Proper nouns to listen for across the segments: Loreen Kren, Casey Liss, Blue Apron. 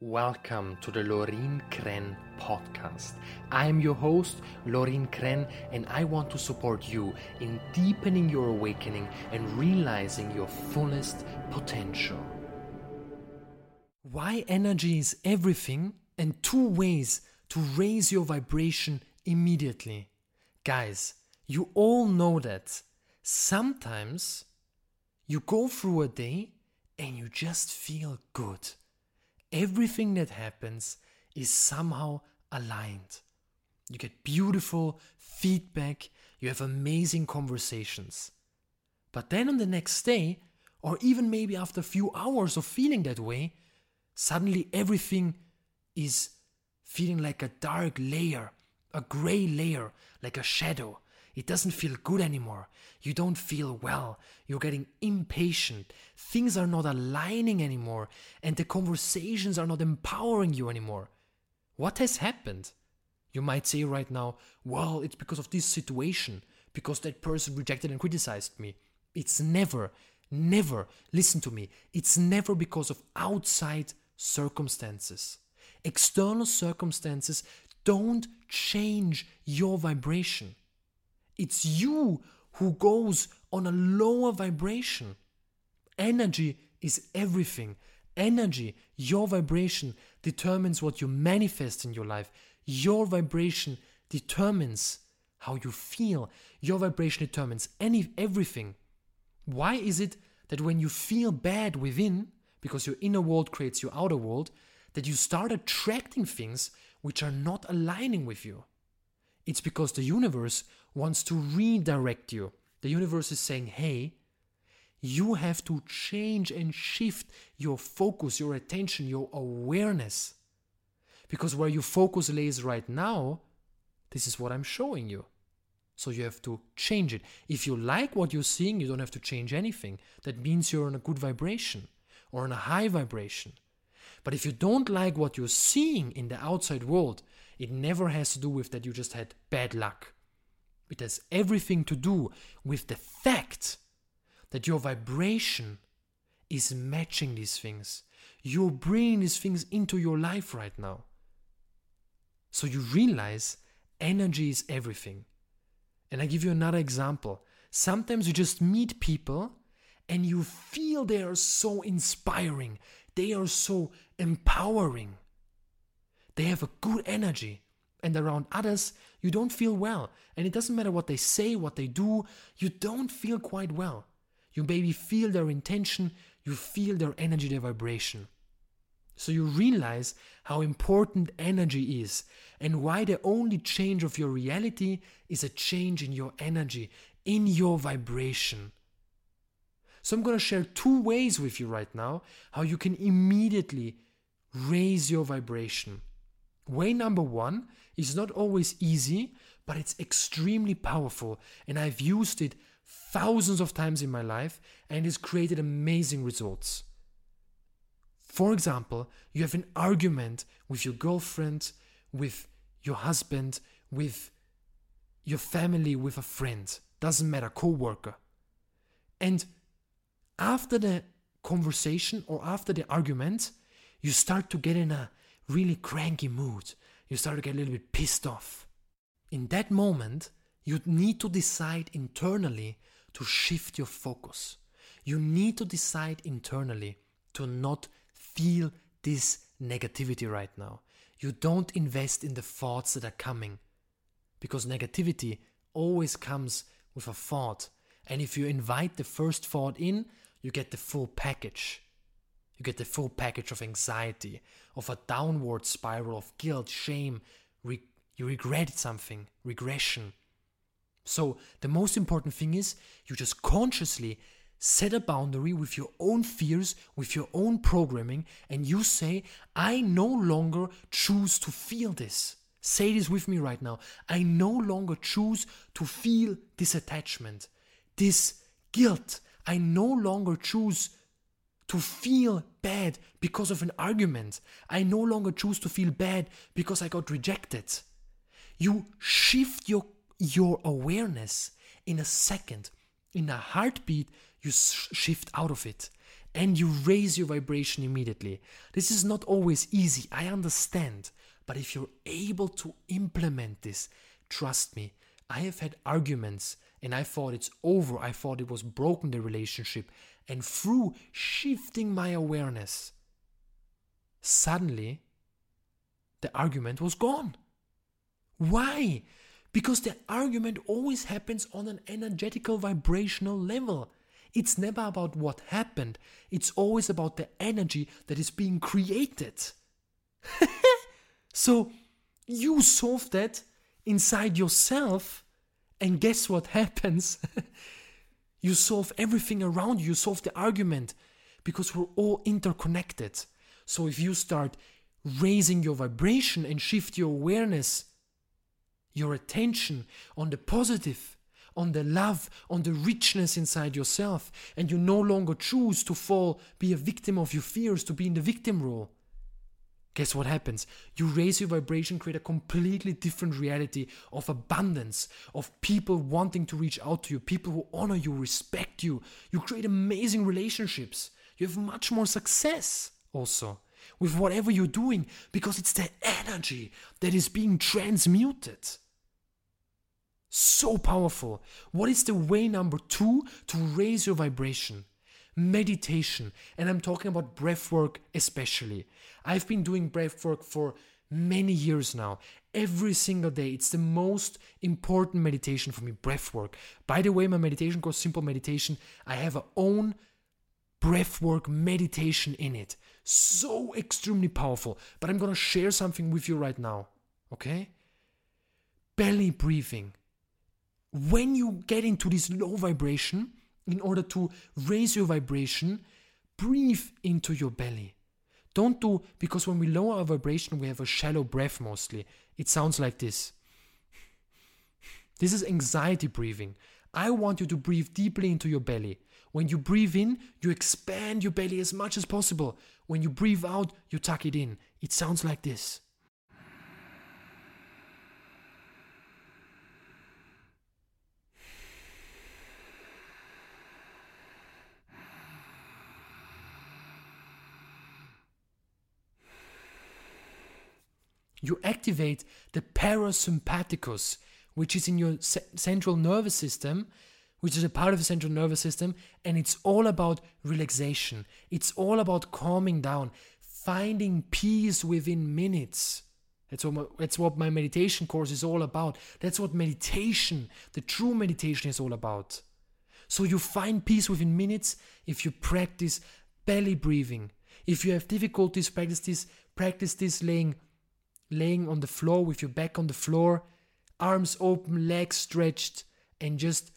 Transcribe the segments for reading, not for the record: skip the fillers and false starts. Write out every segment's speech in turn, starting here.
Welcome to the Loreen Kren podcast. I am your host, Loreen Kren, and I want to support you in deepening your awakening and realizing your fullest potential. Why energy is everything, and two ways to raise your vibration immediately. Guys, you all know that. Sometimes you go through a day and you just feel good. Everything that happens is somehow aligned. You get beautiful feedback, you have amazing conversations. But then on the next day, or even maybe after a few hours of feeling that way, suddenly everything is feeling like a dark layer, a gray layer, like a shadow. It doesn't feel good anymore. You don't feel well. You're getting impatient. Things are not aligning anymore. And the conversations are not empowering you anymore. What has happened? You might say right now, well, it's because of this situation. Because that person rejected and criticized me. It's never, listen to me. It's never because of outside circumstances. External circumstances don't change your vibration. It's you who goes on a lower vibration. Energy is everything. Energy, your vibration, determines what you manifest in your life. Your vibration determines how you feel. Your vibration determines everything. Why is it that when you feel bad within, because your inner world creates your outer world, that you start attracting things which are not aligning with you? It's because the universe wants to redirect you. The universe is saying, hey, you have to change and shift your focus, your attention, your awareness. Because where your focus lays right now, this is what I'm showing you. So you have to change it. If you like what you're seeing, you don't have to change anything. That means you're on a good vibration or on a high vibration. But if you don't like what you're seeing in the outside world, it never has to do with that you just had bad luck. It has everything to do with the fact that your vibration is matching these things. You're bringing these things into your life right now. So you realize energy is everything. And I give you another example. Sometimes you just meet people and you feel they are so inspiring. They are so empowering. They have a good energy. And around others, you don't feel well. And it doesn't matter what they say, what they do. You don't feel quite well. You maybe feel their intention. You feel their energy, their vibration. So you realize how important energy is. And why the only change of your reality is a change in your energy, in your vibration. So I'm going to share two ways with you right now how you can immediately raise your vibration. Way number one is not always easy, but it's extremely powerful, and I've used it thousands of times in my life, and it's created amazing results. For example, you have an argument with your girlfriend, with your husband, with your family, with a friend, doesn't matter, co-worker. And after the conversation or after the argument, you start to get in a really cranky mood. You start to get a little bit pissed off. In that moment, you need to decide internally to shift your focus. You need to decide internally to not feel this negativity right now. You don't invest in the thoughts that are coming, because negativity always comes with a thought. And if you invite the first thought in, you get the full package. You get the full package of anxiety, of a downward spiral of guilt, shame, you regret something, regression. So the most important thing is you just consciously set a boundary with your own fears, with your own programming, and you say, I no longer choose to feel this. Say this with me right now. I no longer choose to feel this attachment, this guilt. I no longer choose to feel bad because of an argument. I no longer choose to feel bad because I got rejected. You shift your awareness in a second. In a heartbeat, you shift out of it. and you raise your vibration immediately. This is not always easy, I understand, but if you're able to implement this, trust me, I have had arguments and I thought it's over, I thought it was broken, the relationship, and through shifting my awareness, suddenly the argument was gone. Why? Because the argument always happens on an energetical vibrational level. It's never about what happened. It's always about the energy that is being created. So you solve that inside yourself, and guess what happens? You solve everything around you. You solve the argument, because we're all interconnected. So if you start raising your vibration and shift your awareness, your attention on the positive, on the love, on the richness inside yourself, and you no longer choose to be a victim of your fears, to be in the victim role, guess what happens? You raise your vibration, create a completely different reality of abundance, of people wanting to reach out to you, people who honor you, respect you. You create amazing relationships. You have much more success also with whatever you're doing, because it's the energy that is being transmuted. So powerful. What is the way number 2 to raise your vibration? Meditation. And I'm talking about breath work especially. I've been doing breath work for many years now. Every single day. It's the most important meditation for me, breath work. By the way, my meditation course, Simple Meditation, I have a own breath work meditation in it. So extremely powerful. But I'm going to share something with you right now. Okay? Belly breathing. When you get into this low vibration, in order to raise your vibration, breathe into your belly. Don't do, because when we lower our vibration, we have a shallow breath mostly. It sounds like this. This is anxiety breathing. I want you to breathe deeply into your belly. When you breathe in, you expand your belly as much as possible. When you breathe out, you tuck it in. It sounds like this. You activate the parasympathicus, which is in your central nervous system, which is a part of the central nervous system, and it's all about relaxation. It's all about calming down, finding peace within minutes. That's what my meditation course is all about. That's what meditation, the true meditation, is all about. So you find peace within minutes if you practice belly breathing. If you have difficulties, practice this laying on the floor with your back on the floor, arms open, legs stretched, and just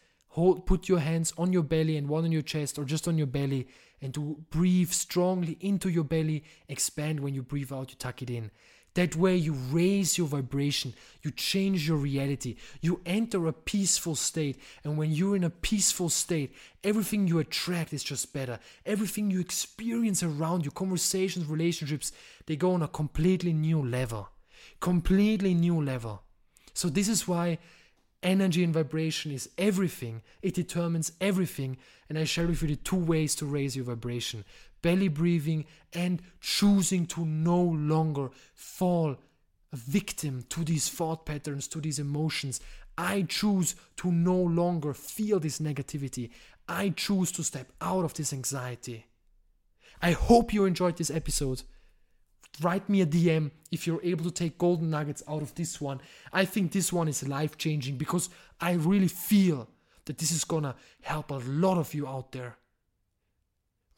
put your hands on your belly and one on your chest or just on your belly, and to breathe strongly into your belly, expand. When you breathe out, you tuck it in. That way you raise your vibration, you change your reality, you enter a peaceful state, and when you're in a peaceful state, everything you attract is just better. Everything you experience around you, conversations, relationships, they go on a completely new level. Completely new level. So this is why energy and vibration is everything. It determines everything. And I share with you the 2 ways to raise your vibration. Belly breathing and choosing to no longer fall a victim to these thought patterns, to these emotions. I choose to no longer feel this negativity. I choose to step out of this anxiety. I hope you enjoyed this episode. Write me a DM if you're able to take golden nuggets out of this one. I think this one is life-changing, because I really feel that this is gonna help a lot of you out there.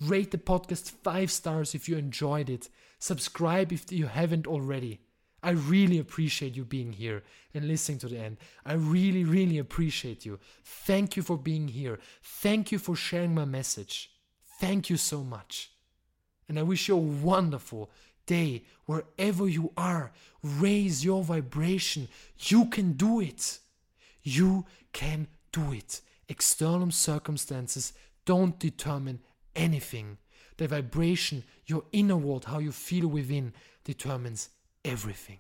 Rate the podcast 5 stars if you enjoyed it. Subscribe if you haven't already. I really appreciate you being here and listening to the end. I really, really appreciate you. Thank you for being here. Thank you for sharing my message. Thank you so much. And I wish you a wonderful day, wherever you are. Raise your vibration. You can do it. You can do it. External circumstances don't determine anything. The vibration, your inner world, how you feel within, determines everything.